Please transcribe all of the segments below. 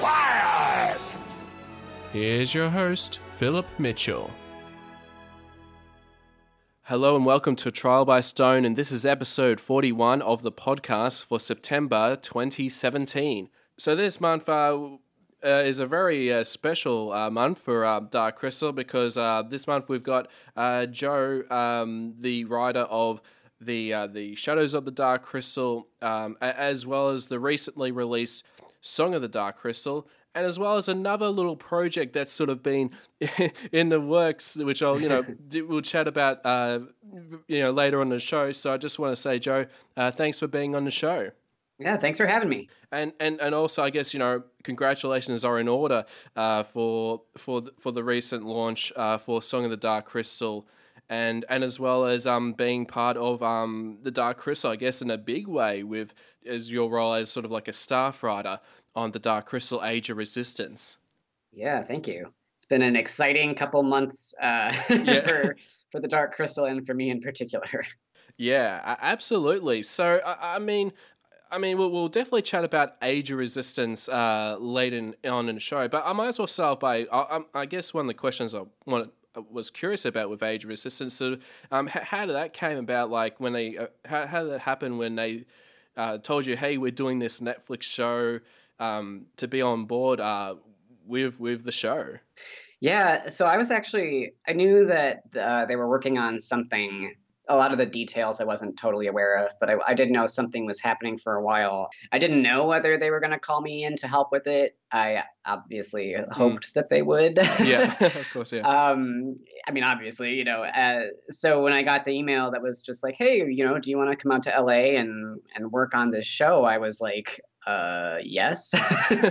Quiet! Here's your host, Philip Mitchell. Hello and welcome to Trial by Stone, and this is episode 41 of the podcast for September 2017. So this month is a very special month for Dark Crystal, because this month we've got Joe, the writer of the Shadows of the Dark Crystal, as well as the recently released Song of the Dark Crystal, and as well as another little project that's sort of been in the works, which I'll we'll chat about later on the show. So I just want to say, Joe, thanks for being on the show. Yeah, thanks for having me. And also, I guess, congratulations are in order for the recent launch for Song of the Dark Crystal, and as well as being part of the Dark Crystal, I guess, in a big way with as your role as sort of like a staff writer on the Dark Crystal Age of Resistance. Yeah, thank you. It's been an exciting couple months for the Dark Crystal and for me in particular. Yeah, absolutely. So I mean, we'll definitely chat about Age of Resistance later on in the show, but I might as well start by, I guess, one of the questions I was curious about with Age of Resistance. So, how did that came about? Like when they, how did that happen when they told you, hey, we're doing this Netflix show to be on board with the show? Yeah, so I knew that they were working on something. A lot of the details I wasn't totally aware of, but I did know something was happening for a while. I didn't know whether they were going to call me in to help with it. I obviously hoped that they would. Yeah, of course, yeah. I mean, obviously, so when I got the email that was just like, hey, do you want to come out to LA and work on this show? I was like, yes.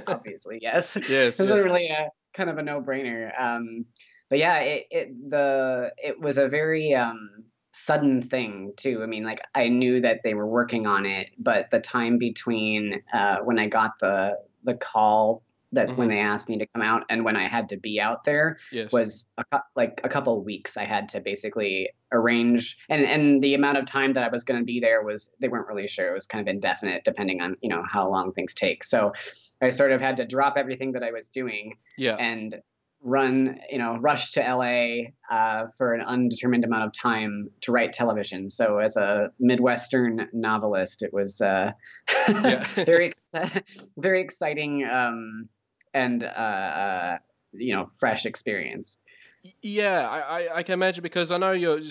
Obviously, yes. Yes. It was really kind of a no-brainer. But yeah, it was a very... sudden thing too. I mean, like I knew that they were working on it, but the time between when I got the call that when they asked me to come out and when I had to be out there was a couple of weeks. I had to basically arrange, and the amount of time that I was going to be there was, they weren't really sure. It was kind of indefinite depending on how long things take. So I sort of had to drop everything that I was doing and rush to LA for an undetermined amount of time to write television. So as a Midwestern novelist, it was very exciting and fresh experience. Yeah, I can imagine, because I know you're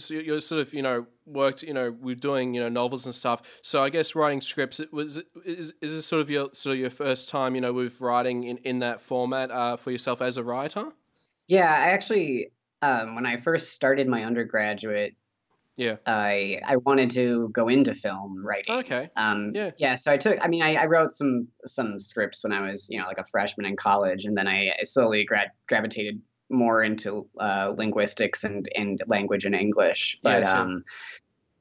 sort of worked we're doing novels and stuff. So I guess writing scripts is this sort of your first time with writing in that format for yourself as a writer? Yeah, I actually when I first started my undergraduate, I wanted to go into film writing. Okay. So I wrote some scripts when I was like a freshman in college, and then I slowly gravitated more into linguistics and language and English. But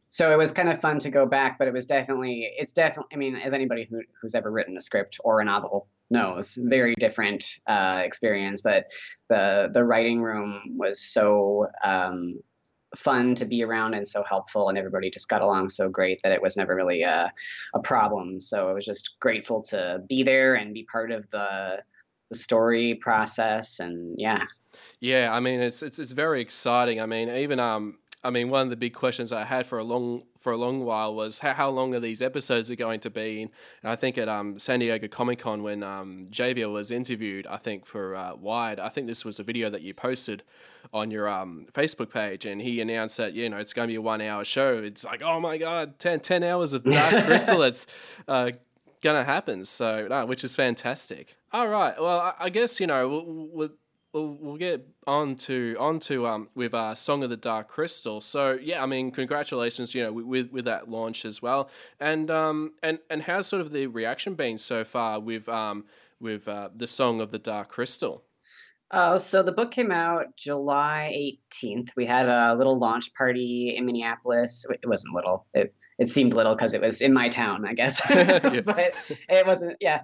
so it was kind of fun to go back, but it's definitely, I mean, as anybody who's ever written a script or a novel knows, very different experience. But the writing room was so fun to be around and so helpful, and everybody just got along so great that it was never really a problem. So I was just grateful to be there and be part of the story process. And yeah, I mean, it's very exciting. I mean, even one of the big questions I had for a long while was how long are these episodes are going to be? And I think at San Diego Comic-Con when Javi was interviewed, I think for Wired, I think this was a video that you posted on your Facebook page, and he announced that it's going to be a 1 hour show. It's like, oh my god, 10 hours of Dark Crystal. It's gonna happen. So, which is fantastic. All right. Well, I guess we'll get on to with Song of the Dark Crystal. So yeah, I mean, congratulations, you know, with that launch as well. And how's sort of the reaction been so far with the Song of the Dark Crystal? So the book came out July 18th. We had a little launch party in Minneapolis. It wasn't little. It seemed little because it was in my town, I guess. But it wasn't, yeah.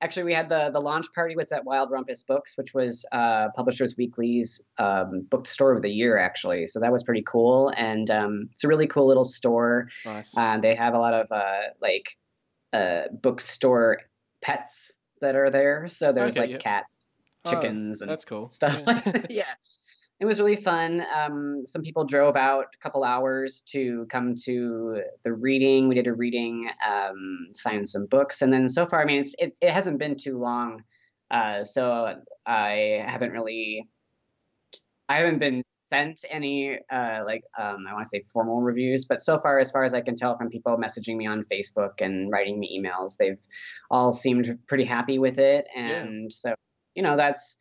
Actually, we had the launch party was at Wild Rumpus Books, which was Publishers Weekly's bookstore of the year, actually. So that was pretty cool. And it's a really cool little store. Nice. They have a lot of bookstore pets that are there. So there's cats, chickens, and that's cool. Stuff like that. Yeah. It was really fun. Some people drove out a couple hours to come to the reading. We did a reading, signed some books. And then so far, I mean, it hasn't been too long. So I haven't been sent any, I want to say formal reviews, but so far as I can tell from people messaging me on Facebook and writing me emails, they've all seemed pretty happy with it. And so, you know, that's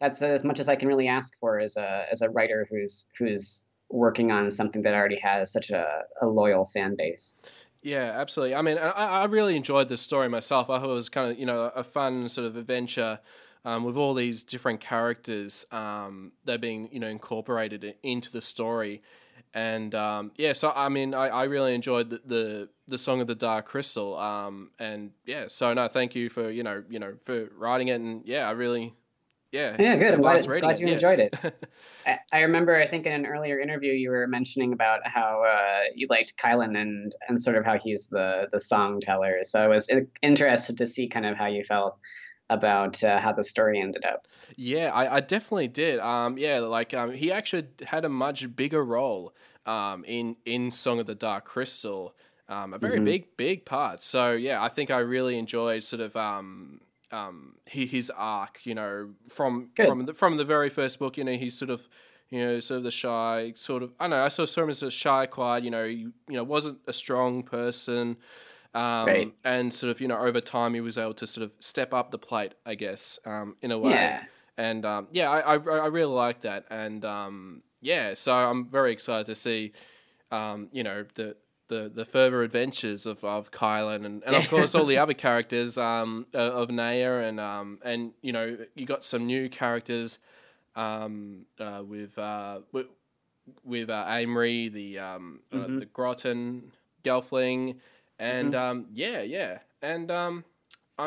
as much as I can really ask for as a writer who's working on something that already has such a loyal fan base. Yeah, absolutely. I mean, I really enjoyed this story myself. I thought it was kind of, you know, a fun sort of adventure with all these different characters that are being, you know, incorporated into the story. And so I mean, I really enjoyed the Song of the Dark Crystal. Thank you for you know for writing it, and I really. Yeah, good. I'm glad you enjoyed it. I remember, I think in an earlier interview, you were mentioning about how you liked Kylan and sort of how he's the song teller. So I was interested to see kind of how you felt about how the story ended up. Yeah, I definitely did. He actually had a much bigger role in Song of the Dark Crystal, a very big part. So yeah, I think I really enjoyed sort of. His arc, you know, from the very first book, you know, he's sort of, you know, sort of the shy, sort of. I know I saw him as a shy, quiet, you know, he wasn't a strong person, right. And sort of, you know, over time he was able to sort of step up the plate, I guess, in a way. Yeah. And I really like that, and so I'm very excited to see, you know, the further adventures of Kylan and of course all the other characters of Naya and you know you got some new characters with Amory the Groton Gelfling and I'm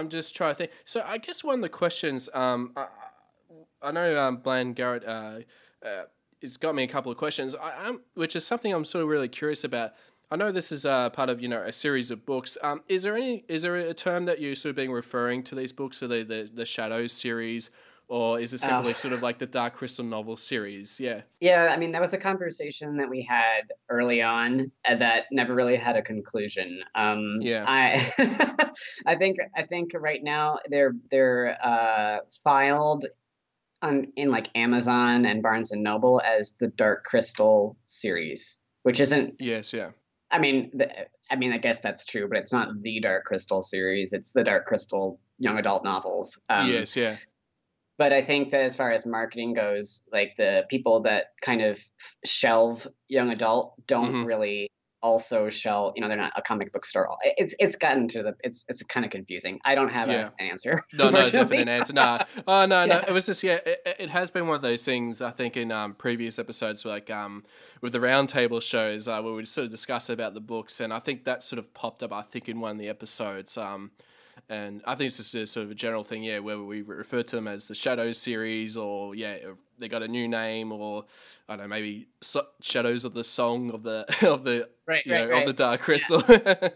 just trying to think. So I guess one of the questions I know Blaine Garrett has got me a couple of questions which is something I'm sort of really curious about. I know this is part of, you know, a series of books. Is there a term that you're sort of being referring to these books? Are they the Shadows series, or is it simply sort of like the Dark Crystal novel series? Yeah. Yeah, I mean, that was a conversation that we had early on that never really had a conclusion. I think right now they're filed in like Amazon and Barnes and Noble as the Dark Crystal series, which isn't. Yes. Yeah. I mean, I guess that's true, but it's not the Dark Crystal series. It's the Dark Crystal young adult novels. Yes, yeah. But I think that as far as marketing goes, like the people that kind of shelve young adult don't really also shelve. You know, they're not a comic book store. It's gotten to the. It's kind of confusing. I don't have an answer. No, definitely an answer. Nah. Oh no. It was just It has been one of those things. I think in previous episodes, like with the roundtable shows, where we sort of discuss about the books, and I think that sort of popped up. I think in one of the episodes, and I think it's just sort of a general thing. Yeah, where we refer to them as the Shadows series, or they got a new name, or I don't know, maybe Shadows of the Song of the of the Dark Crystal. Yeah.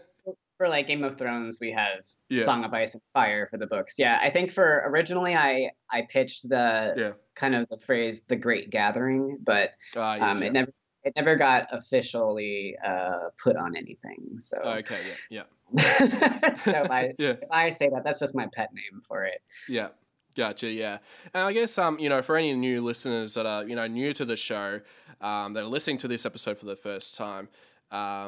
For like Game of Thrones, we have Song of Ice and Fire for the books. Yeah, I think for originally I pitched the kind of the phrase the Great Gathering, but it never got officially put on anything. So okay, yeah. So if I say that's just my pet name for it. Yeah. Gotcha, yeah. And I guess, you know, for any new listeners that are, you know, new to the show, that are listening to this episode for the first time, I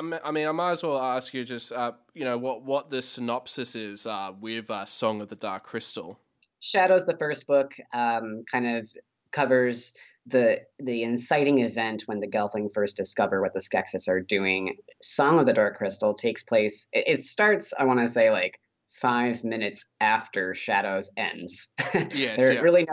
might as well ask you just, you know, what the synopsis is with Song of the Dark Crystal. Shadows, the first book, kind of covers the inciting event when the Gelfling first discover what the Skeksis are doing. Song of the Dark Crystal takes place, it starts, I want to say, like 5 minutes after Shadows ends. Yes, Really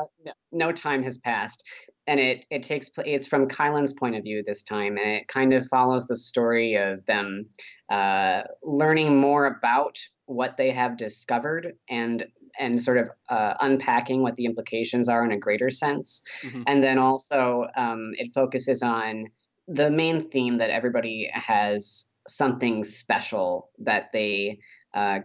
no time has passed. And it takes place, it's from Kylan's point of view this time, and it kind of follows the story of them learning more about what they have discovered and sort of unpacking what the implications are in a greater sense. Mm-hmm. And then also it focuses on the main theme that everybody has something special that they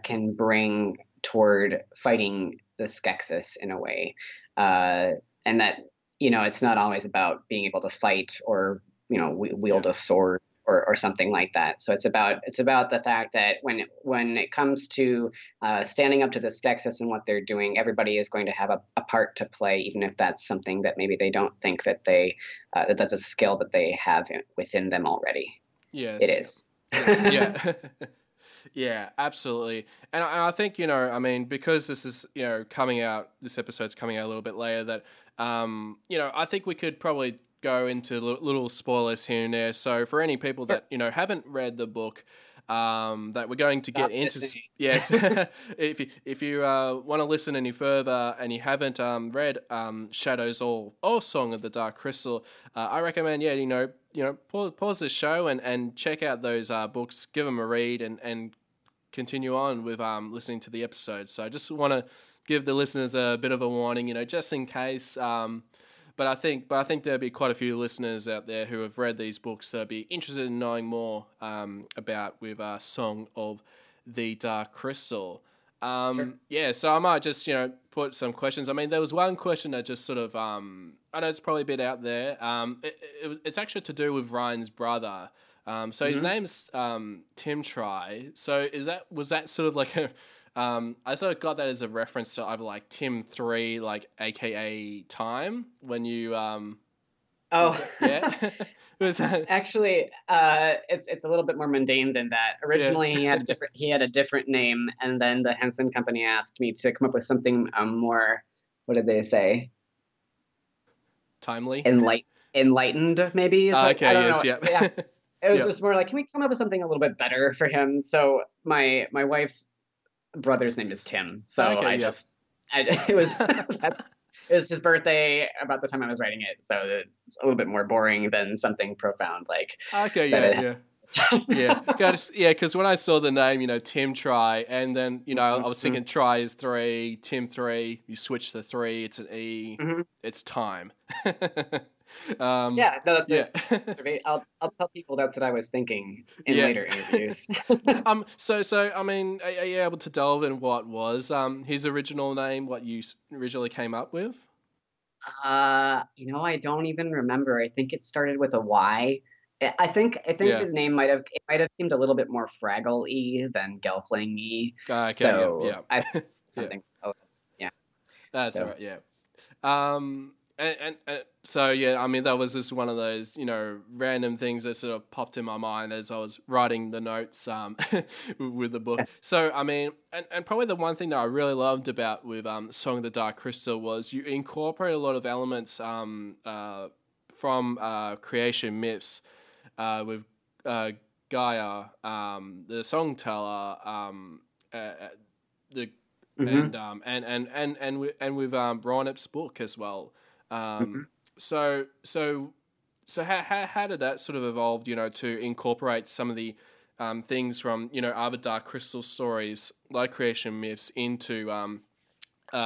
can bring toward fighting the Skeksis in a way. And that, you know, it's not always about being able to fight or, you know, wield a sword or something like that. So it's about the fact that when it comes to standing up to the Skeksis and what they're doing, everybody is going to have a part to play, even if that's something that maybe they don't think that that's a skill that they have within them already. Yes. It is. Yeah. Yeah, absolutely. And I think, you know, I mean, because this is, you know, this episode's coming out a little bit later, that, you know, I think we could probably go into little spoilers here and there. So for any people that, you know, haven't read the book, that we're going to get into. Yes. if you want to listen any further and you haven't read Shadows or Song of the Dark Crystal, I recommend, pause this show and check out those books, give them a read and continue on with listening to the episode. So I just want to give the listeners a bit of a warning, you know, just in case. But I think there'll be quite a few listeners out there who have read these books that'll be interested in knowing more about with Song of the Dark Crystal. Sure. Yeah, so I might just, you know, put some questions. I mean, there was one question that just sort of, I know it's probably a bit out there. It's actually to do with Ryan's brother. So mm-hmm. His name's Tim Try. So was that sort of like a... I sort of got that as a reference to either like Tim 3, like AKA Time, when you Actually, it's a little bit more mundane than that. Originally, yeah. he had a different name, and then the Henson Company asked me to come up with something more. What did they say? Timely, enlightened, maybe. Yeah. It was just more like, can we come up with something a little bit better for him? So my wife's brother's name is Tim, so it was his birthday about the time I was writing it, so it's a little bit more boring than something profound like because when I saw the name, you know, Tim Try, and then, you know, mm-hmm. I was thinking Try is 3, Tim 3, you switch the 3, it's an E, mm-hmm. it's time. It. I'll tell people that's what I was thinking in later interviews. So I mean, are you able to delve in what was his original name? What you originally came up with? You know, I don't even remember. I think it started with a Y. I think the name might have seemed a little bit more Fraggle-y than Gelfling-y. Right. Yeah. And so, yeah, I mean, that was just one of those, you know, random things that sort of popped in my mind as I was writing the notes with the book. So, I mean, and probably the one thing that I really loved about with Song of the Dark Crystal was you incorporate a lot of elements from creation myths with Gyr, the song teller, the mm-hmm. and with Ronip's book as well. Mm-hmm. So how did that sort of evolve, you know, to incorporate some of the things from, you know, other Dark Crystal stories like creation myths into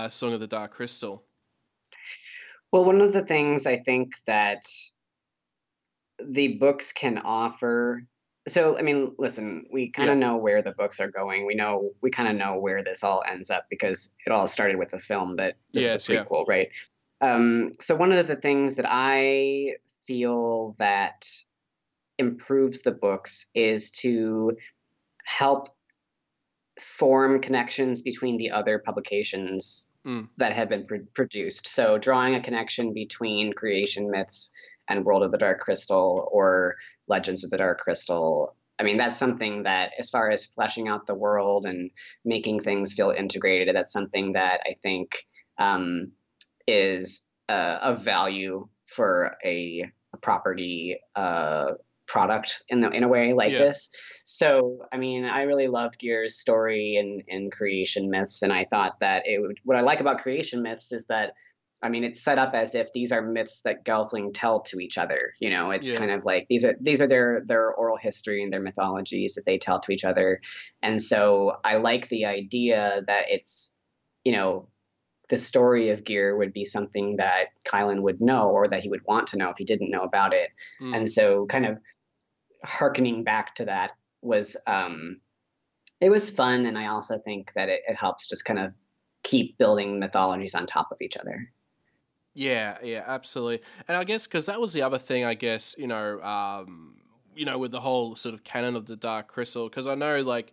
Song of the Dark Crystal? Well, one of the things I think that the books can offer. So, I mean, listen, we kind of know where the books are going. We kind of know where this all ends up because it all started with the film that this is a prequel, right? So one of the things that I feel that improves the books is to help form connections between the other publications that have been produced. So drawing a connection between creation myths and World of the Dark Crystal or Legends of the Dark Crystal. I mean, that's something that, as far as fleshing out the world and making things feel integrated, that's something that I think is of value for a property product in a way like this. So, I mean, I really loved Gyr's story and creation myths. And I thought that what I like about creation myths is that, I mean, it's set up as if these are myths that Gelfling tell to each other. You know, it's kind of like these are their oral history and their mythologies that they tell to each other. And so I like the idea that it's, you know, the story of Gyr would be something that Kylan would know, or that he would want to know if he didn't know about it. Mm. And so kind of hearkening back to that was, it was fun. And I also think that it helps just kind of keep building mythologies on top of each other. Yeah, absolutely. And I guess, because that was the other thing, I guess, you know, with the whole sort of canon of the Dark Crystal, because I know, like,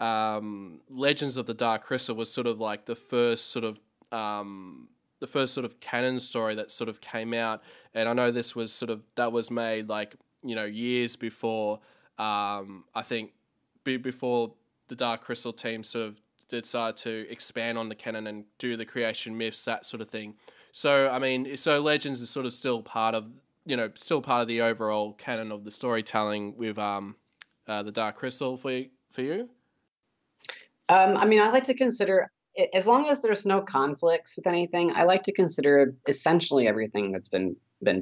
Legends of the Dark Crystal was sort of like the first sort of canon story that sort of came out. And I know this was sort of, that was made, like, you know, years before, I think before the Dark Crystal team sort of decided to expand on the canon and do the creation myths, that sort of thing. So, I mean, so Legends is sort of still part of, you know, still part of the overall canon of the storytelling with, the Dark Crystal for you. I mean, I like to consider, as long as there's no conflicts with anything, I like to consider essentially everything that's been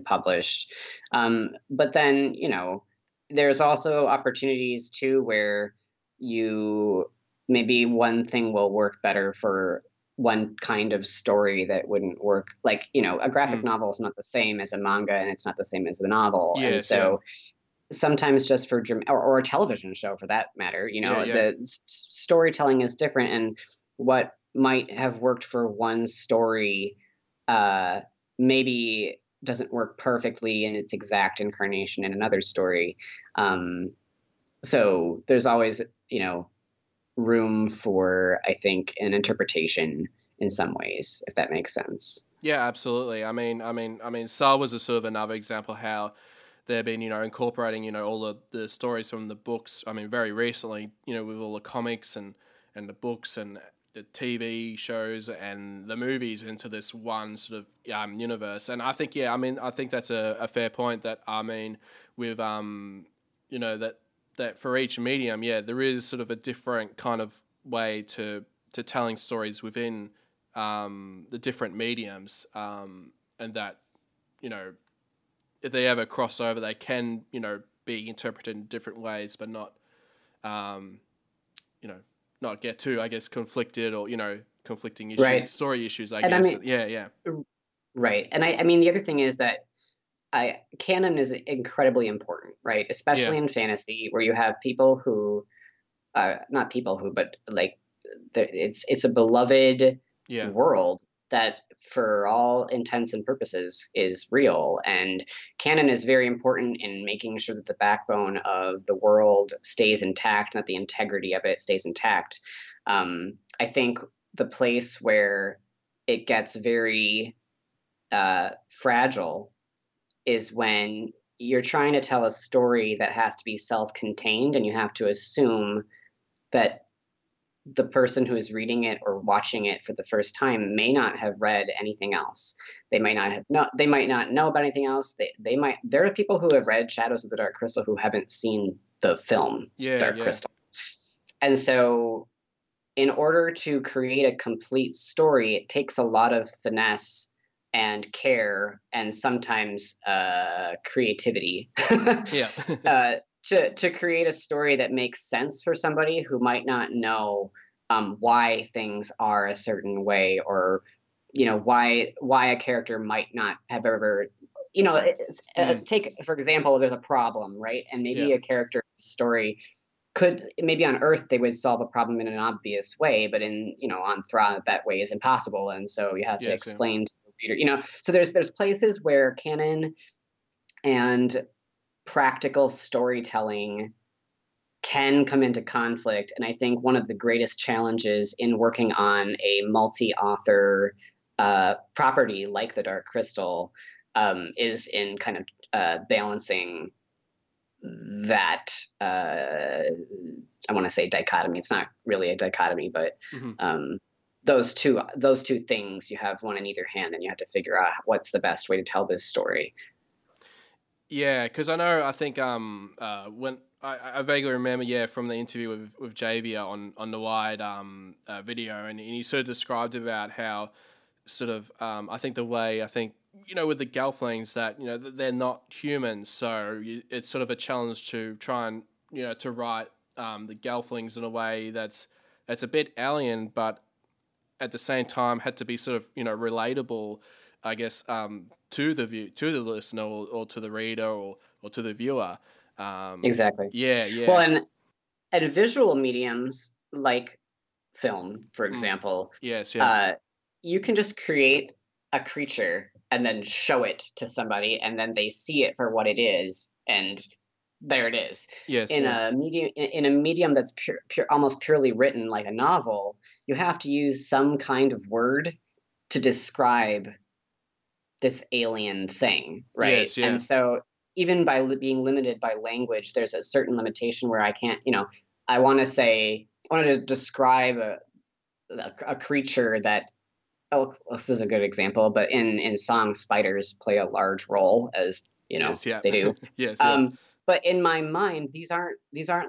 published. But then, you know, there's also opportunities too where you, maybe one thing will work better for one kind of story that wouldn't work. Like, you know, a graphic novel is not the same as a manga, and it's not the same as a novel. Yeah, and so... Yeah. Sometimes just for or a television show for that matter, you know, the storytelling is different, and what might have worked for one story maybe doesn't work perfectly in its exact incarnation in another story. So there's always, you know, room for, I think, an interpretation in some ways, if that makes sense. Yeah, absolutely. I mean, Star Wars is sort of another example how they've been, you know, incorporating, you know, all the stories from the books. I mean, very recently, you know, with all the comics and the books and the TV shows and the movies into this one sort of universe. And I think, I think that's a fair point that, I mean, with, you know, that for each medium, there is sort of a different kind of way to telling stories within the different mediums, and that, you know, if they ever cross over, they can, you know, be interpreted in different ways, but not, you know, not get too, I guess, conflicted or, you know, conflicting issues, story issues, I guess. I mean, Right. And I mean, the other thing is that canon is incredibly important, right? Especially in fantasy, where you have people who, not people who, but like, it's a beloved world that for all intents and purposes is real. And canon is very important in making sure that the backbone of the world stays intact, and that the integrity of it stays intact. I think the place where it gets very fragile is when you're trying to tell a story that has to be self-contained, and you have to assume that the person who is reading it or watching it for the first time may not have read anything else. They might not have They might not know about anything else. They might. There are people who have read Shadows of the Dark Crystal who haven't seen the film Dark Crystal. And so, in order to create a complete story, it takes a lot of finesse and care, and sometimes creativity. To create a story that makes sense for somebody who might not know why things are a certain way, or, you know, why a character might not have ever, you know, take, for example, there's a problem, right? And maybe a character story could, maybe on Earth they would solve a problem in an obvious way, but in, you know, on Thra that way is impossible. And so you have to explain to the reader, you know, so there's places where canon and practical storytelling can come into conflict. And I think one of the greatest challenges in working on a multi-author property like the Dark Crystal is in kind of balancing that, I want to say dichotomy. It's not really a dichotomy, but those two things, you have one in either hand and you have to figure out what's the best way to tell this story. Yeah, because I vaguely remember, from the interview with Javier on the Wired video, and he sort of described about how sort of with the Gelflings that they're not humans, so it's sort of a challenge to try and to write the Gelflings in a way that's a bit alien, but at the same time had to be sort of relatable, I guess, to the listener or to the reader or to the viewer. Exactly. Yeah. Well, and at visual mediums like film, for example, you can just create a creature and then show it to somebody, and then they see it for what it is, and there it is. Yes. In a medium that's almost purely written, like a novel, you have to use some kind of word to describe this alien thing, right? Yes, yeah. And so even by being limited by language, there's a certain limitation where I can't, I want to describe a creature that, this is a good example, but in song, spiders play a large role, as they do. Yes. But in my mind, these aren't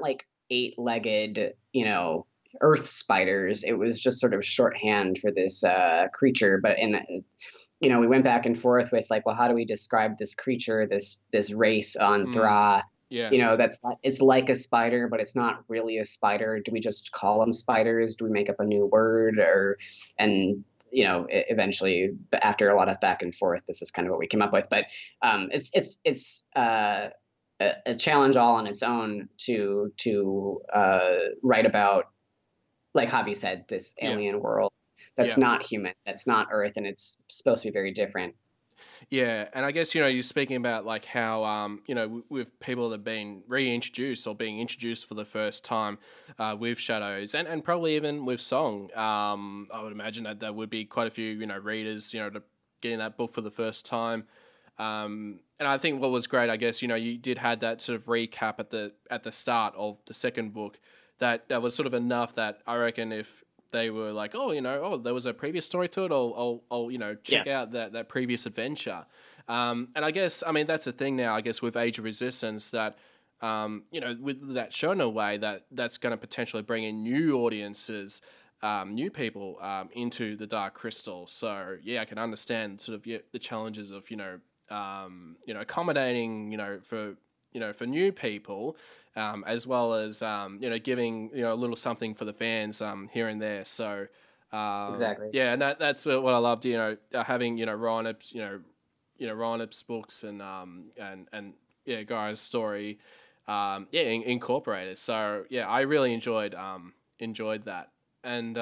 like 8-legged, earth spiders. It was just sort of shorthand for this creature. But we went back and forth with like, well, how do we describe this creature, this race on Thra? Yeah. It's like a spider, but it's not really a spider. Do we just call them spiders? Do we make up a new word? Eventually, after a lot of back and forth, this is kind of what we came up with. But it's a challenge all on its own to write about, like Javi said, this alien world that's not human, that's not Earth, and it's supposed to be very different. Yeah, and I guess, you're speaking about like how, with people that have been reintroduced or being introduced for the first time with Shadows and probably even with Song, I would imagine that there would be quite a few, readers, getting that book for the first time. And I think what was great, I guess, you did have that sort of recap at the start of the second book that was sort of enough that I reckon if they were like, there was a previous story to it. I'll check out that previous adventure. And I guess, that's the thing now, I guess, with Age of Resistance that, with that shown away, that's going to potentially bring in new audiences, new people into the Dark Crystal. So, I can understand sort of the challenges of, accommodating, for new people, as well as, giving, a little something for the fans here and there. So, exactly. Yeah, and that's what I loved, having, Ronip's books and Gyr's story, incorporated. So, I really enjoyed that. And,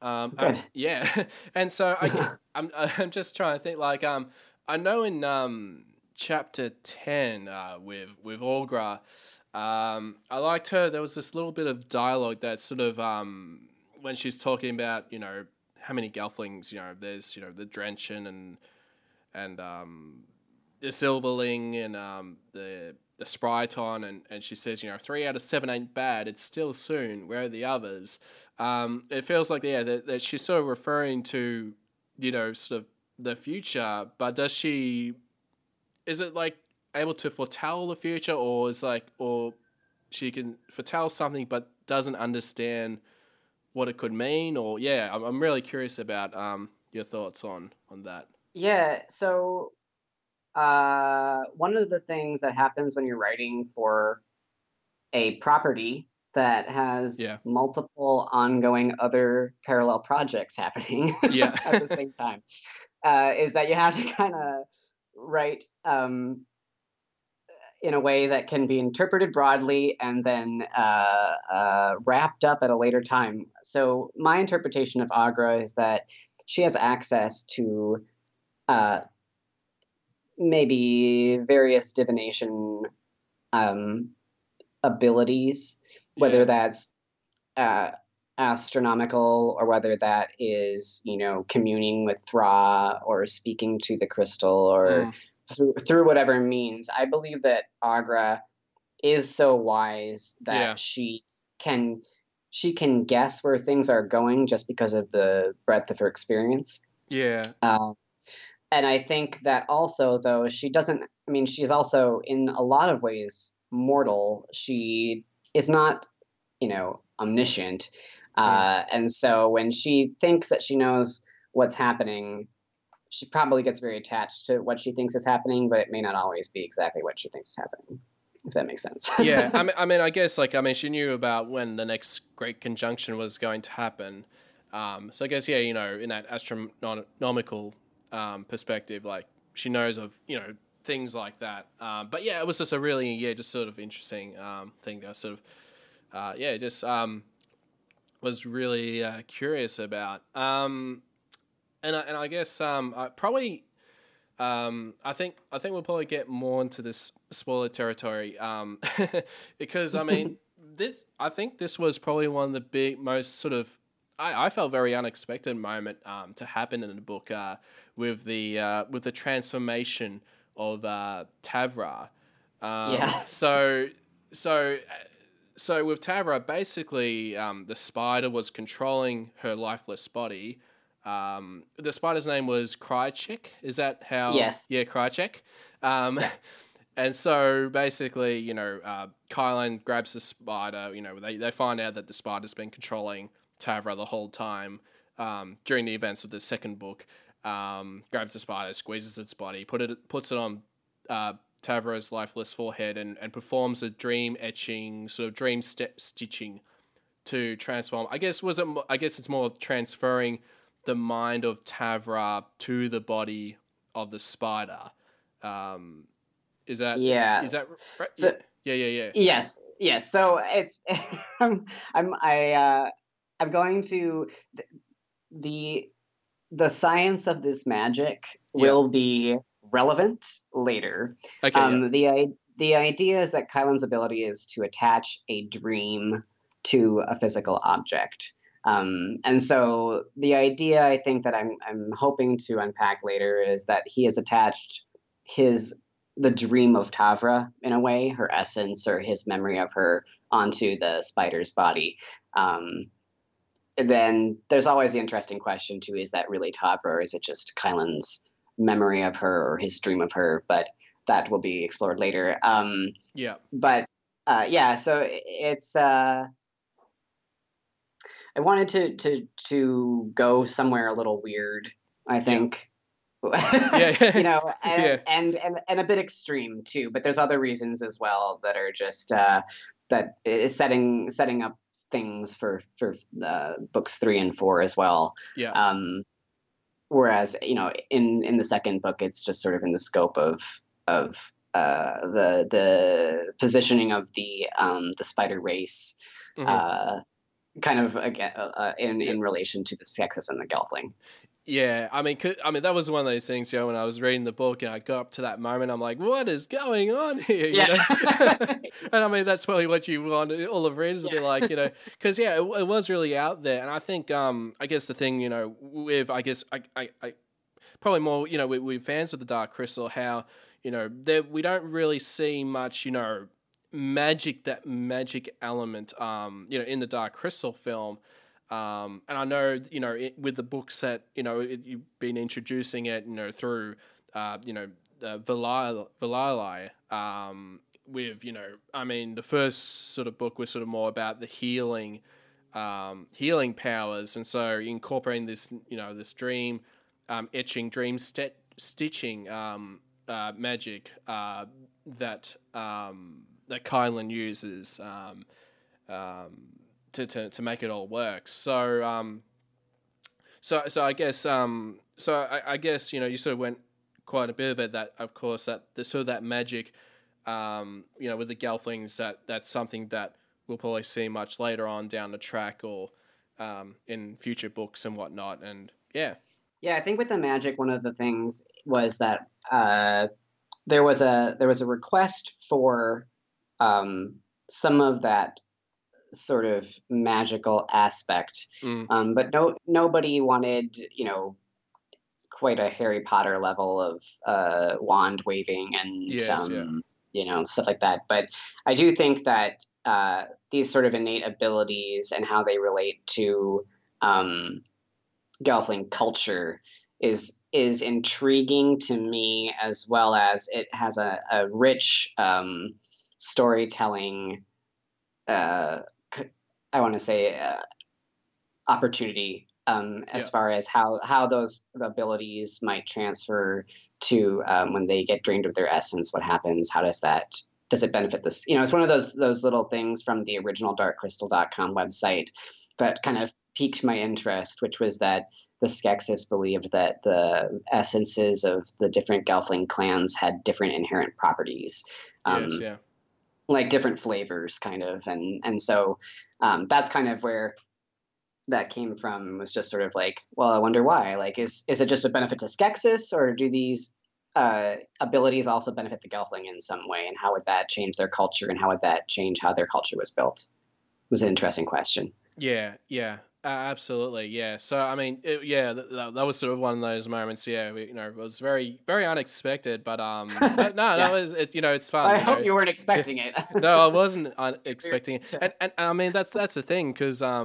and so I'm just trying to think, like, I know in, Chapter 10 with Aughra, I liked her. There was this little bit of dialogue that sort of when she's talking about how many Gelflings there's the Drenchen and the Silverling and the Spriton and she says 3 out of 7 ain't bad. It's still soon. Where are the others? It feels like that she's sort of referring to sort of the future, but does she? Is it like able to foretell the future, or she can foretell something but doesn't understand what it could mean? Or I'm really curious about your thoughts on that. Yeah, so one of the things that happens when you're writing for a property that has multiple ongoing other parallel projects happening at the same time is that you have to kind of write in a way that can be interpreted broadly and then wrapped up at a later time. So my interpretation of Aughra is that she has access to maybe various divination abilities, whether that's astronomical or whether that is communing with Thra or speaking to the crystal or through whatever means. I believe that Aughra is so wise that she can she can guess where things are going just because of the breadth of her experience. Yeah. And I think that also, though, she doesn't, I mean, she's also in a lot of ways mortal. She is not, you know, omniscient. And so when she thinks that she knows what's happening, she probably gets very attached to what she thinks is happening, but it may not always be exactly what she thinks is happening, if that makes sense. Yeah, I mean, I guess, like, I mean, she knew about when the next great conjunction was going to happen. So I guess, yeah, you know, in that astronomical perspective, like, she knows of, you know, things like that. But, yeah, it was just a really, just sort of interesting thing that I sort of, was really curious about. And I guess I think we'll probably get more into this spoiler territory because I mean I think this was probably one of the big most sort of I felt very unexpected moment to happen in the book with the transformation of Tavra. Yeah. So with Tavra, basically the spider was controlling her lifeless body. The spider's name was Krychok. Is that how? Yes. Yeah, Krychok. And so basically, you know, Kylan grabs the spider. You know, they find out that the spider's been controlling Tavra the whole time during the events of the second book. Grabs the spider, squeezes its body, puts it on Tavra's lifeless forehead, and performs a dream etching, sort of dream stitching, to transform. I guess it's more transferring the mind of Tavra to the body of the spider. Is that right? So, yeah. Yes. So it's I'm going to the science of this magic will be relevant later. Okay. The idea is that Kylan's ability is to attach a dream to a physical object. And so the idea I think that I'm hoping to unpack later is that he has attached the dream of Tavra in a way, her essence or his memory of her onto the spider's body. Then there's always the interesting question too, is that really Tavra or is it just Kylan's memory of her or his dream of her? But that will be explored later. So it's, I wanted to go somewhere a little weird, I think. You know, and a bit extreme too. But there's other reasons as well that are just that is setting up things for books 3 and 4 as well. Yeah. Whereas you know, in the second book, it's just sort of in the scope of the positioning of the spider race. Mm-hmm. Kind of again in relation to the Skeksis and the Gelfling. Yeah, I mean that was one of those things. You know, when I was reading the book and I got up to that moment, I'm like, what is going on here? You know? And I mean that's probably what you want all of readers to be like, you know, because it was really out there. And I think I guess the thing, you know, with I probably more, you know, with fans of the Dark Crystal, how, you know, we don't really see much, you know, magic element you know, in the Dark Crystal film, and I know, you know, with the books that, you know, you've been introducing it, you know, through you know, Vilali, with, you know, I mean the first sort of book was sort of more about the healing powers, and so incorporating this, you know, this dream etching, dream stitching magic that Kylan uses to make it all work. So I guess you know, you sort of went quite a bit of it. That of course that magic, you know, with the Gelflings, that's something that we'll probably see much later on down the track or in future books and whatnot. And I think with the magic, one of the things was that there was a request for some of that sort of magical aspect, but nobody wanted, you know, quite a Harry Potter level of wand waving and you know, stuff like that. But I do think that these sort of innate abilities and how they relate to Gelfling culture is intriguing to me, as well as it has a rich storytelling, opportunity far as how those abilities might transfer to when they get drained of their essence. What happens? How does it benefit this? You know, it's one of those little things from the original darkcrystal.com website that kind of piqued my interest, which was that the Skeksis believed that the essences of the different Gelfling clans had different inherent properties, like different flavors, kind of, and so that's kind of where that came from. Was just sort of like, well, I wonder why. Like, is it just a benefit to Skeksis, or do these abilities also benefit the Gelfling in some way? And how would that change their culture? And how would that change how their culture was built? It was an interesting question. Yeah, absolutely. Yeah. So, I mean, that was sort of one of those moments. Yeah. It was very, very unexpected, but it's fun. I hope you weren't expecting it. No, I wasn't expecting it. And I mean, that's the thing. Cause, I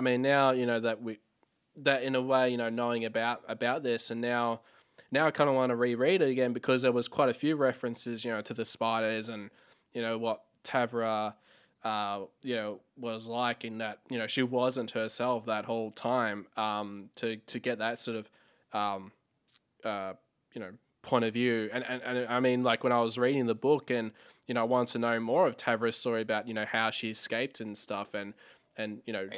mean, now, that in a way, knowing about this, and now I kind of want to reread it again, because there was quite a few references, to the spiders and, what Tavra, was like, in that, she wasn't herself that whole time, to get that sort of, point of view. And I mean, like, when I was reading the book and, I wanted to know more of Tavra's story about, how she escaped and stuff, and,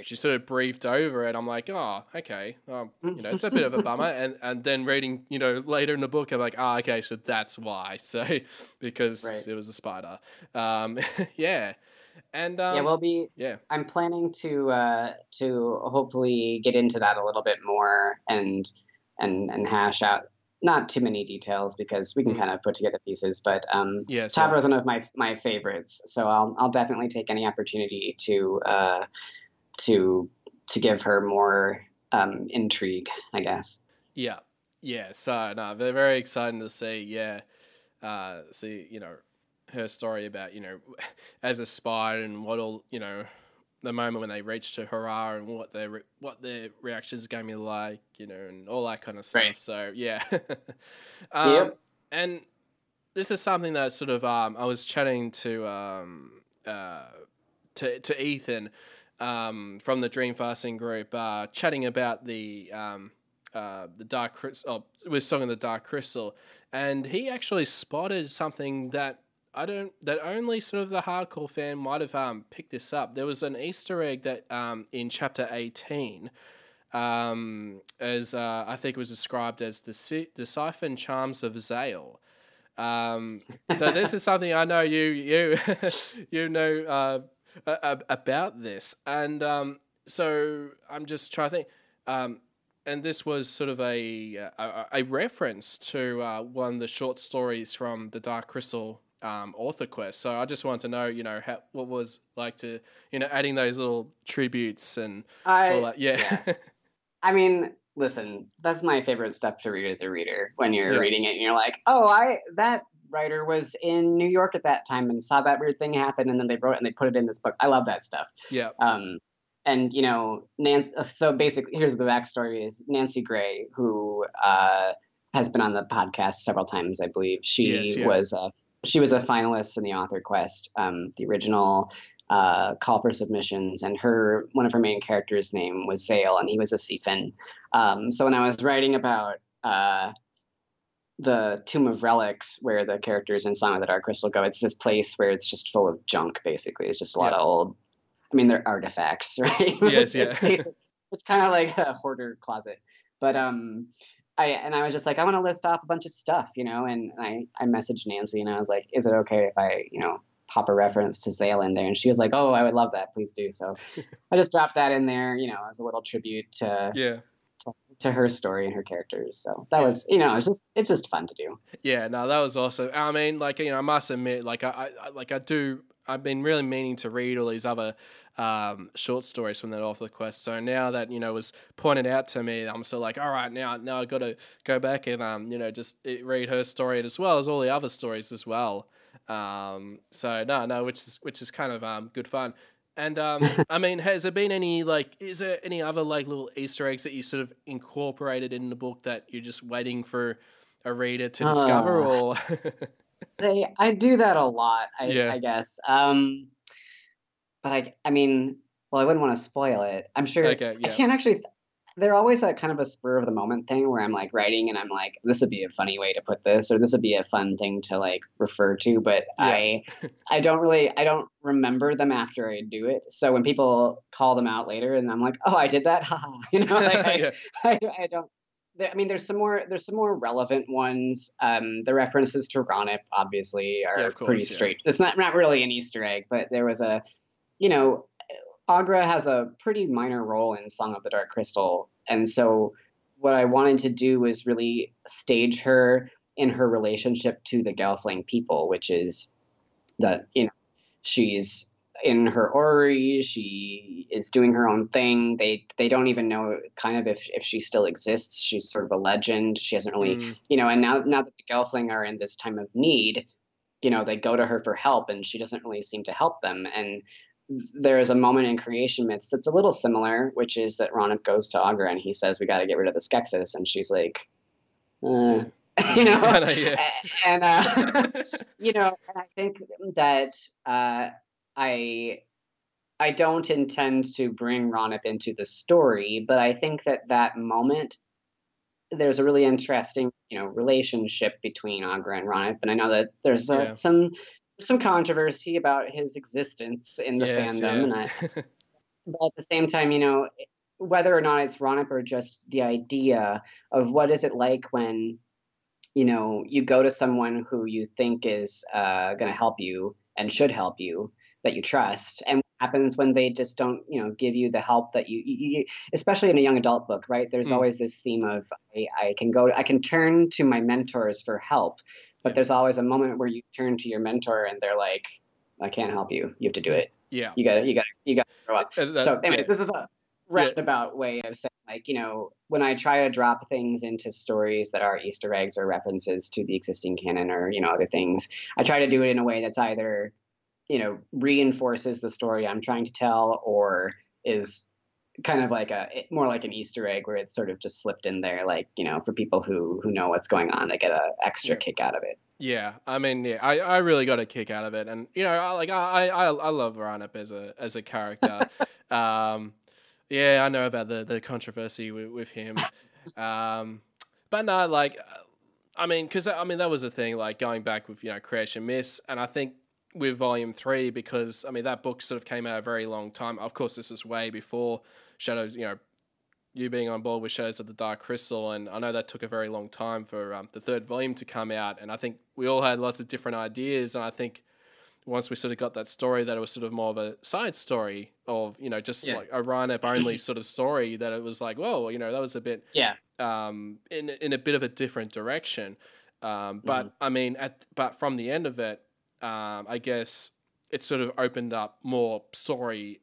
she sort of briefed over it. I'm like, oh, okay. It's a bit of a bummer. And then reading, later in the book, I'm like, oh, okay, so that's why. So, because it was a spider. Yeah. And I'm planning to hopefully get into that a little bit more and hash out not too many details, because we can kind of put together pieces. But Tavra's one of my favorites, so I'll definitely take any opportunity to give her more intrigue, I guess. Yeah, yeah. So no, they're very exciting to see. Yeah, see her story about, as a spider, and what all, the moment when they reached to Hurrah, and what their reactions are going to be like, and all that kind of stuff. Right. So, yeah. And this is something that sort of, I was chatting to Ethan, from the Dream Fasting group, chatting about the Dark Crystal, with Song of the Dark Crystal. And he actually spotted something that only sort of the hardcore fan might have picked this up. There was an Easter egg that in chapter 18, as I think it was described as the siphon charms of Zale. So this is something I know you you know about this, and so I'm just trying to think. And this was sort of a reference to one of the short stories from the Dark Crystal. Author Quest. So I just want to know, what was like to, adding those little tributes and all that. Yeah. I mean, listen, that's my favorite stuff to read as a reader, when you're reading it and you're like, oh, that writer was in New York at that time and saw that weird thing happen, and then they wrote it and they put it in this book. I love that stuff. Yeah. And, Nancy, so basically here's the backstory is Nancy Gray, who has been on the podcast several times, I believe. She was a finalist in the Author Quest, the original call for submissions, and one of her main characters' name was Zale, and he was a Siphon. So when I was writing about the Tomb of Relics, where the characters in Song of the Dark Crystal go, it's this place where it's just full of junk, basically. It's just a lot of old... I mean, they're artifacts, right? Yes, yeah. It's kind of like a hoarder closet. But... I was just like, I want to list off a bunch of stuff, and I messaged Nancy and I was like, is it okay if I, pop a reference to Zale in there? And she was like, oh, I would love that. Please do. So I just dropped that in there, as a little tribute to her story and her characters. So that was, it's just fun to do. Yeah, no, that was awesome. I mean, like, I must admit, like, I've been really meaning to read all these other short stories from that Author Quest. So now that, it was pointed out to me, I'm still like, all right, now I've got to go back and, just read her story as well as all the other stories as well. So no, which is kind of good fun. And I mean, has there been any is there any other little Easter eggs that you sort of incorporated in the book that you're just waiting for a reader to discover? Or I do that a lot, I guess. But I mean, well, I wouldn't want to spoil it. I'm sure. Okay, yeah. I can't actually. They're always like kind of a spur of the moment thing where I'm writing and I'm this would be a funny way to put this, or this would be a fun thing to refer to. But yeah. I don't remember them after I do it. So when people call them out later and I'm oh, I did that. Ha. Yeah. I don't, there's some more relevant ones. The references to Ronip obviously are pretty straight. Yeah. It's not really an Easter egg, but there was a, Aughra has a pretty minor role in Song of the Dark Crystal. And so what I wanted to do was really stage her in her relationship to the Gelfling people, which is that, she's in her orrery, she is doing her own thing. They don't even know kind of if she still exists. She's sort of a legend. She hasn't really, and now that the Gelfling are in this time of need, they go to her for help and she doesn't really seem to help them. And there is a moment in Creation Myths that's a little similar, which is that Ronip goes to Aughra and he says, "We got to get rid of the Skeksis," and she's like, And I think that I don't intend to bring Ronip into the story, but I think that moment, there's a really interesting, relationship between Aughra and Ronip, and I know that there's some controversy about his existence in the fandom, and but at the same time, whether or not it's Ronip or just the idea of what is it like when you go to someone who you think is going to help you and should help you, that you trust, and what happens when they just don't give you the help that you especially in a young adult book, right? There's always this theme of I can turn to my mentors for help. But there's always a moment where you turn to your mentor and they're like, "I can't help you. You have to do it. Yeah, you got to grow up." So anyway, this is a roundabout way of saying, when I try to drop things into stories that are Easter eggs or references to the existing canon or other things, I try to do it in a way that's either reinforces the story I'm trying to tell or is kind of more like an Easter egg where it's sort of just slipped in there, for people who know what's going on, they get an extra kick out of it. Yeah, I mean, I really got a kick out of it, and I love Ronip as a character. I know about the controversy with him, but no, because that was the thing, going back with Creation Myths, and I think with Volume 3, because that book sort of came out a very long time. Of course, this is way before Shadows, you being on board with Shadows of the Dark Crystal, and I know that took a very long time for the third volume to come out, and I think we all had lots of different ideas, and I think once we sort of got that story, that it was sort of more of a side story of, a Ronip only sort of story, that it was that was a bit in a bit of a different direction. But from the end of it, I guess it sort of opened up more story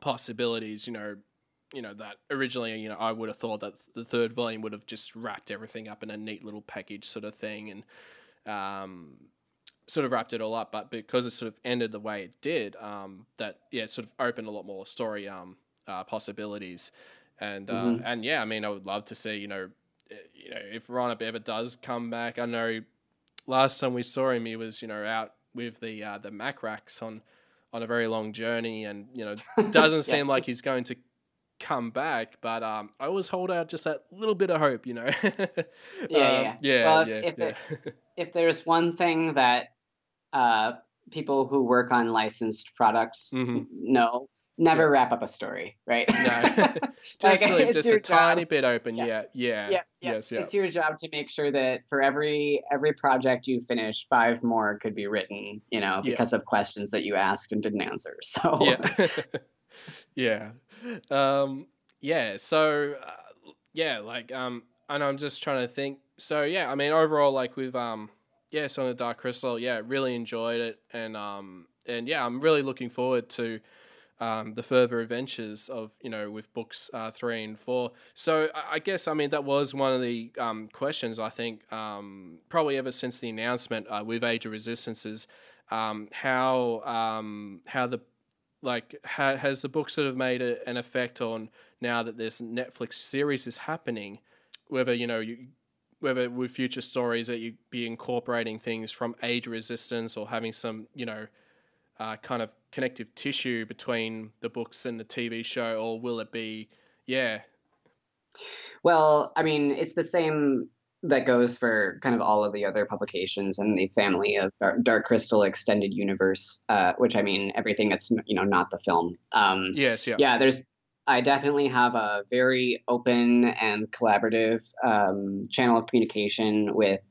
possibilities, that originally, I would have thought that the third volume would have just wrapped everything up in a neat little package sort of thing and sort of wrapped it all up. But because it sort of ended the way it did, it sort of opened a lot more story possibilities. And, I would love to see, if Ronip ever does come back. I know last time we saw him, he was, out with the Macrax on a very long journey, and doesn't seem like he's going to come back. But I always hold out just that little bit of hope, If there's one thing that people who work on licensed products know, never wrap up a story, right? No, just a tiny bit open. Yeah. It's your job to make sure that for every project you finish, 5 more could be written, because of questions that you asked and didn't answer. So So I know I'm just trying to think. So overall, with Song of the Dark Crystal, really enjoyed it, and I'm really looking forward to the further adventures of, you know, with books 3 and 4. So I guess, I mean, that was one of the questions, I think, probably ever since the announcement with Age of Resistance is how the, like, has the book sort of made an effect on, now that this Netflix series is happening, whether, you know, whether with future stories that you be incorporating things from Age of Resistance or having some, you know, kind of connective tissue between the books and the TV show, or will it be, yeah. Well, I mean, it's the same that goes for kind of all of the other publications in the family of Dark Crystal extended universe, which, I mean, everything that's, you know, not the film. Yes, yeah. Yeah, I definitely have a very open and collaborative channel of communication with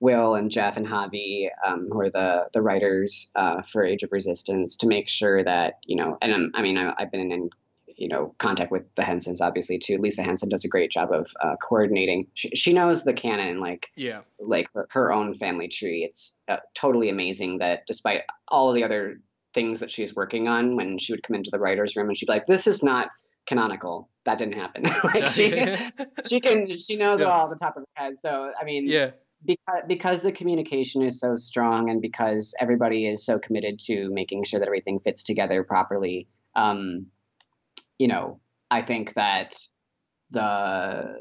Will and Jeff and Javi, who are the writers for Age of Resistance, to make sure that, you know, and I've been in, you know, contact with the Hensons, obviously, too. Lisa Henson does a great job of coordinating. She knows the canon, like, yeah, like her own family tree. It's totally amazing that despite all the other things that she's working on, when she would come into the writer's room and she'd be like, this is not canonical. That didn't happen. Like she knows it all off the top of her head. So, I mean, yeah. Because the communication is so strong and because everybody is so committed to making sure that everything fits together properly, you know, I think that the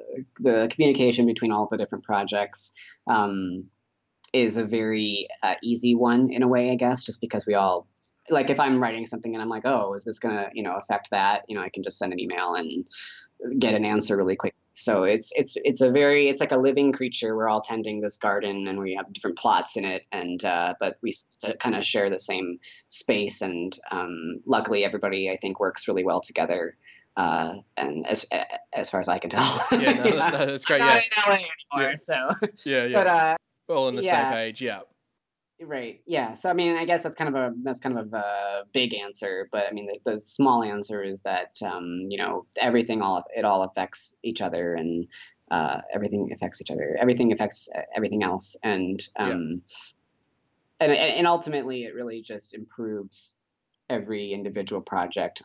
communication between all the different projects is a very easy one in a way, I guess, just because we all, like, if I'm writing something and I'm like, oh, is this going to, you know, affect that? You know, I can just send an email and get an answer really quick. So it's like a living creature. We're all tending this garden and we have different plots in it. And, but we kind of share the same space, and, luckily everybody, I think, works really well together. And as far as I can tell, no, that's great. I'm not in LA anymore, so. Yeah. But, all on the same page. Yeah. Right. Yeah. So, I mean, I guess that's kind of a big answer, but I mean, the small answer is that, you know, it all affects each other, and everything affects each other. Everything affects everything else. And, and ultimately it really just improves every individual project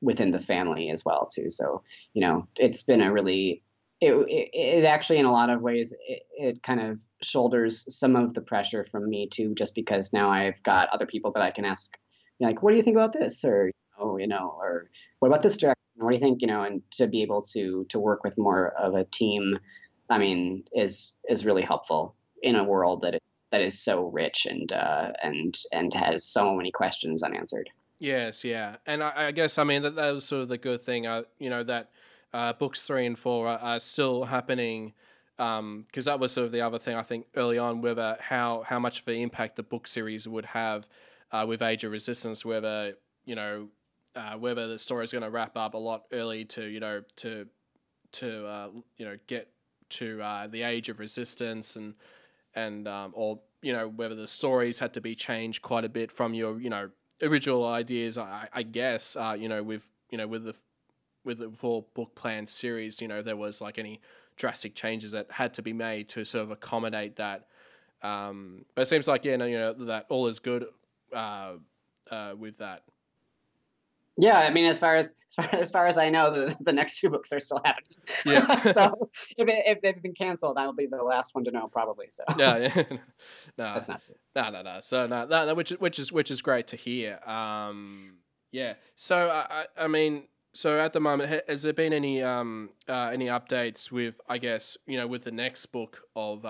within the family as well, too. So, you know, it's been a really, It actually, in a lot of ways, it kind of shoulders some of the pressure from me too, just because now I've got other people that I can ask, you know, like, what do you think about this? Or, oh, you know, or what about this direction? What do you think? You know, and to be able to work with more of a team, I mean, is really helpful in a world that is so rich and has so many questions unanswered. Yes, yeah, and I guess, I mean, that was sort of the good thing, you know, that. Books 3 and 4 are still happening, because that was sort of the other thing, I think, early on, whether how much of an impact the book series would have with Age of Resistance, whether, you know, whether the story is going to wrap up a lot early to, you know, to you know, get to the Age of Resistance, and or, you know, whether the stories had to be changed quite a bit from your, you know, original ideas, I guess, you know, with the 4-book plan series, you know, there was like any drastic changes that had to be made to sort of accommodate that. But it seems like, you know, that all is good with that. Yeah, I mean, as far as I know, the next 2 books are still happening. Yeah. So if they've been canceled, I'll be the last one to know, probably. So. Yeah. No. That's not true. No. So no, which is great to hear. Yeah. So I mean. So at the moment, has there been any updates with, I guess, you know, with the next book of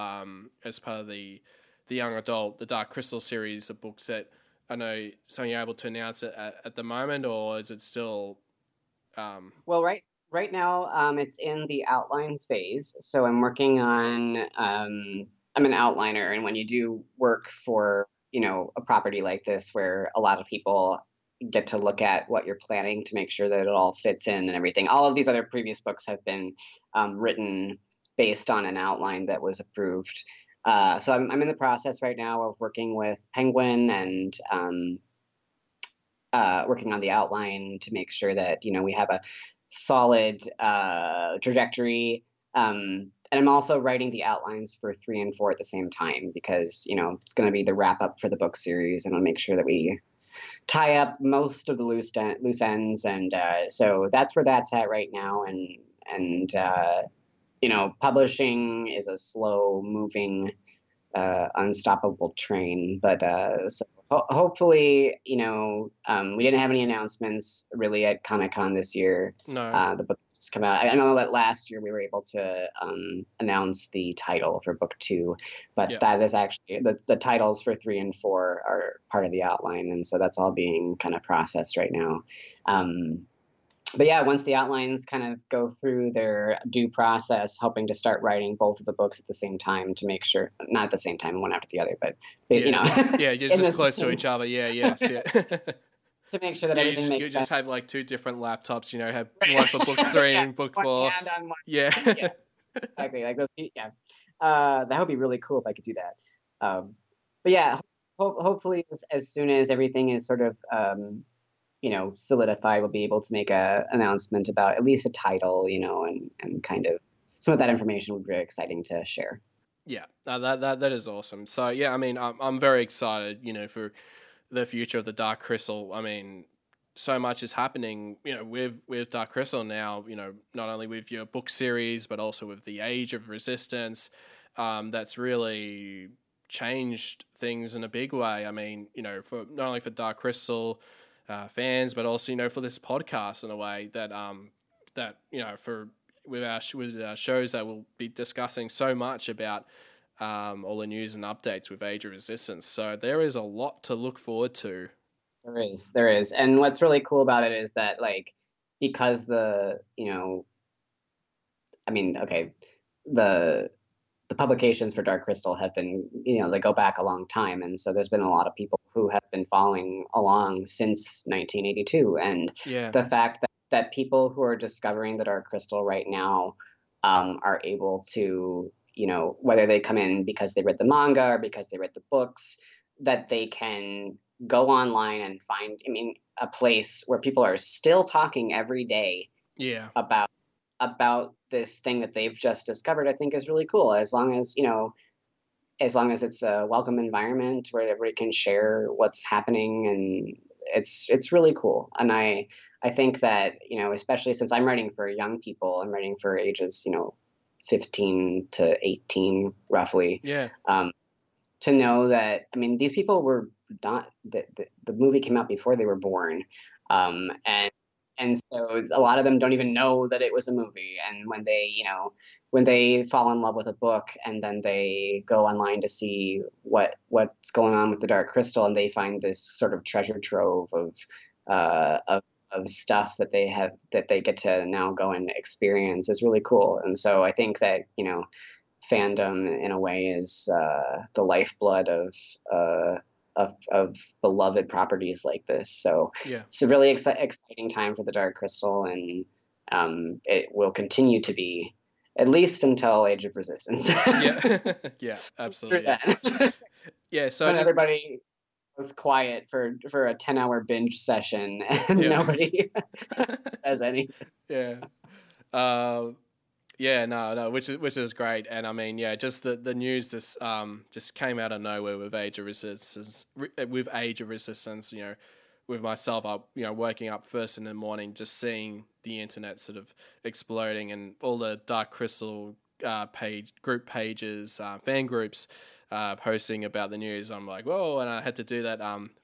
as part of the young adult, the Dark Crystal series of books that I know, so you're able to announce it at the moment, or is it still? Well, right now, it's in the outline phase. So I'm working on. I'm an outliner, and when you do work for, you know, a property like this, where a lot of people get to look at what you're planning to make sure that it all fits in and everything. All of these other previous books have been written based on an outline that was approved. So I'm in the process right now of working with Penguin and working on the outline to make sure that, you know, we have a solid trajectory. And I'm also writing the outlines for 3 and 4 at the same time because, you know, it's going to be the wrap up for the book series, and I'll make sure that we tie up most of the loose ends. And so that's where that's at right now. And you know, publishing is a slow moving, unstoppable train, but so hopefully, you know, we didn't have any announcements really at Comic-Con this year. No. The book just come out. I know that last year we were able to announce the title for book 2, but yeah, that is actually the titles for 3 and 4 are part of the outline, and so that's all being kind of processed right now. But yeah, once the outlines kind of go through their due process, hoping to start writing both of the books at the same time to make sure, not at the same time, one after the other, but yeah, you know. Yeah, just close to each other. Yeah. To make sure that everything makes sense. You just have like 2 different laptops, you know, have one for book 3 and book 4. Hand on one. Yeah. Exactly. Like those, yeah. That would be really cool if I could do that. But yeah, hopefully as soon as everything is sort of, you know, solidified, we'll be able to make an announcement about at least a title, you know, and kind of some of that information would be very exciting to share. Yeah, that is awesome. So yeah, I mean, I'm very excited, you know, for the future of the Dark Crystal. I mean, so much is happening, you know, with Dark Crystal now, you know, not only with your book series, but also with the Age of Resistance. That's really changed things in a big way. I mean, you know, for not only for Dark Crystal fans, but also, you know, for this podcast in a way that that, you know, for with our shows that we'll be discussing so much about all the news and updates with Age of Resistance. So there is a lot to look forward to. There is, and what's really cool about it is that, like, because the publications for Dark Crystal have been, you know, they go back a long time, and so there's been a lot of people who have been following along since 1982. And yeah, the fact that people who are discovering the Dark Crystal right now are able to, you know, whether they come in because they read the manga or because they read the books, that they can go online and find, I mean, a place where people are still talking every day about this thing that they've just discovered, I think is really cool. As long as it's a welcome environment where everybody can share what's happening, and it's really cool. And I think that, you know, especially since I'm writing for young people, I'm writing for ages, you know, 15 to 18 roughly. Yeah. To know that, I mean, these people were not, the movie came out before they were born. And so a lot of them don't even know that it was a movie. And when they, you know, when they fall in love with a book and then they go online to see what's going on with the Dark Crystal, and they find this sort of treasure trove of stuff that they get to now go and experience, is really cool. And so I think that, you know, fandom in a way is the lifeblood of beloved properties like this. So yeah, it's a really exciting time for the Dark Crystal, and it will continue to be, at least until Age of Resistance. Yeah. Yeah, absolutely. Yeah. Yeah, so when everybody was quiet for a 10-hour binge session and nobody says anything. Yeah. Yeah, no, which is great. And I mean, yeah, just the news just came out of nowhere with Age of Resistance, you know, with myself up, you know, waking up first in the morning, just seeing the internet sort of exploding and all the Dark Crystal pages, fan groups posting about the news. I'm like, whoa, and I had to do that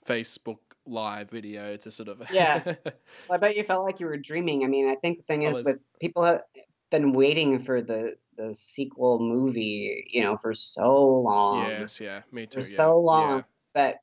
Facebook live video to sort of... Yeah. Well, I bet you felt like you were dreaming. I mean, I think the thing is with people... been waiting for the sequel movie, you know, for so long. Yes, yeah, me too. So long that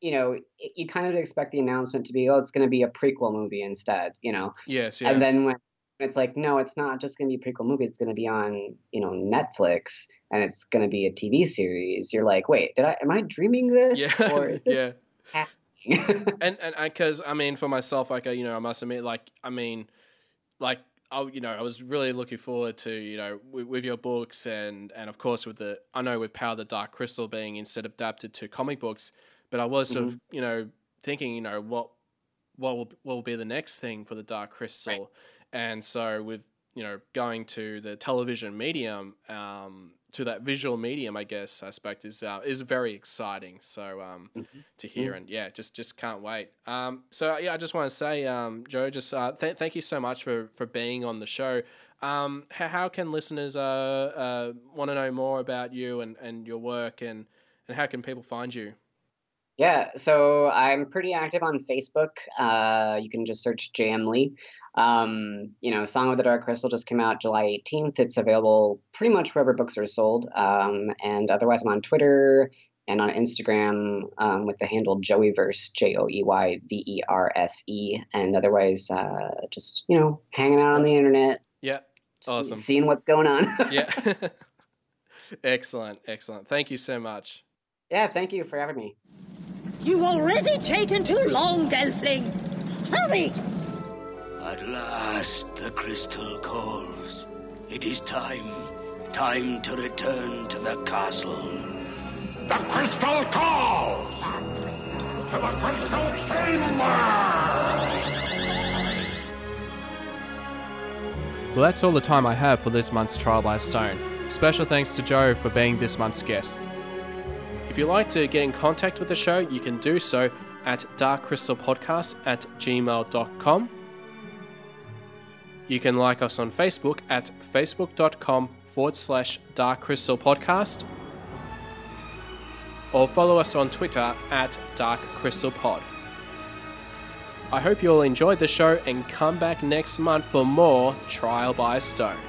you know, you kind of expect the announcement to be, oh, it's going to be a prequel movie instead, you know. Yes, yeah. And then when it's like, no, it's not just going to be a prequel movie, it's going to be on, you know, Netflix, and it's going to be a TV series. You're like, wait, am I dreaming this, or is this happening? and because I mean, for myself, like, you know, I must admit, like, I mean, like, you know, I was really looking forward to, you know, with your books and of course with with Power of the Dark Crystal being instead adapted to comic books, but I was sort of, you know, thinking, you know, what will be the next thing for the Dark Crystal. Right. And so with, you know, going to the television medium, to that visual medium, I guess, aspect is very exciting. So to hear and just can't wait. So I just want to say, Joe, just thank you so much for being on the show. How can listeners want to know more about you and your work, and how can people find you? Yeah, so I'm pretty active on Facebook. You can just search J.M. Lee. Song of the Dark Crystal just came out July 18th. It's available pretty much wherever books are sold. And otherwise, I'm on Twitter and on Instagram with the handle Joeyverse, Joeyverse. And otherwise, just, hanging out on the internet. Yeah, awesome. Seeing what's going on. Yeah. Excellent. Thank you so much. Yeah, thank you for having me. You've already taken too long, Gelfling. Hurry! At last the crystal calls. It is time. Time to return to the castle. The crystal calls! To the crystal chamber! Well, that's all the time I have for this month's Trial by Stone. Special thanks to Joe for being this month's guest. If you'd like to get in contact with the show, you can do so at darkcrystalpodcast@gmail.com. You can like us on Facebook at facebook.com/darkcrystalpodcast, or follow us on Twitter at darkcrystalpod. I hope you all enjoyed the show and come back next month for more Trial by Stone.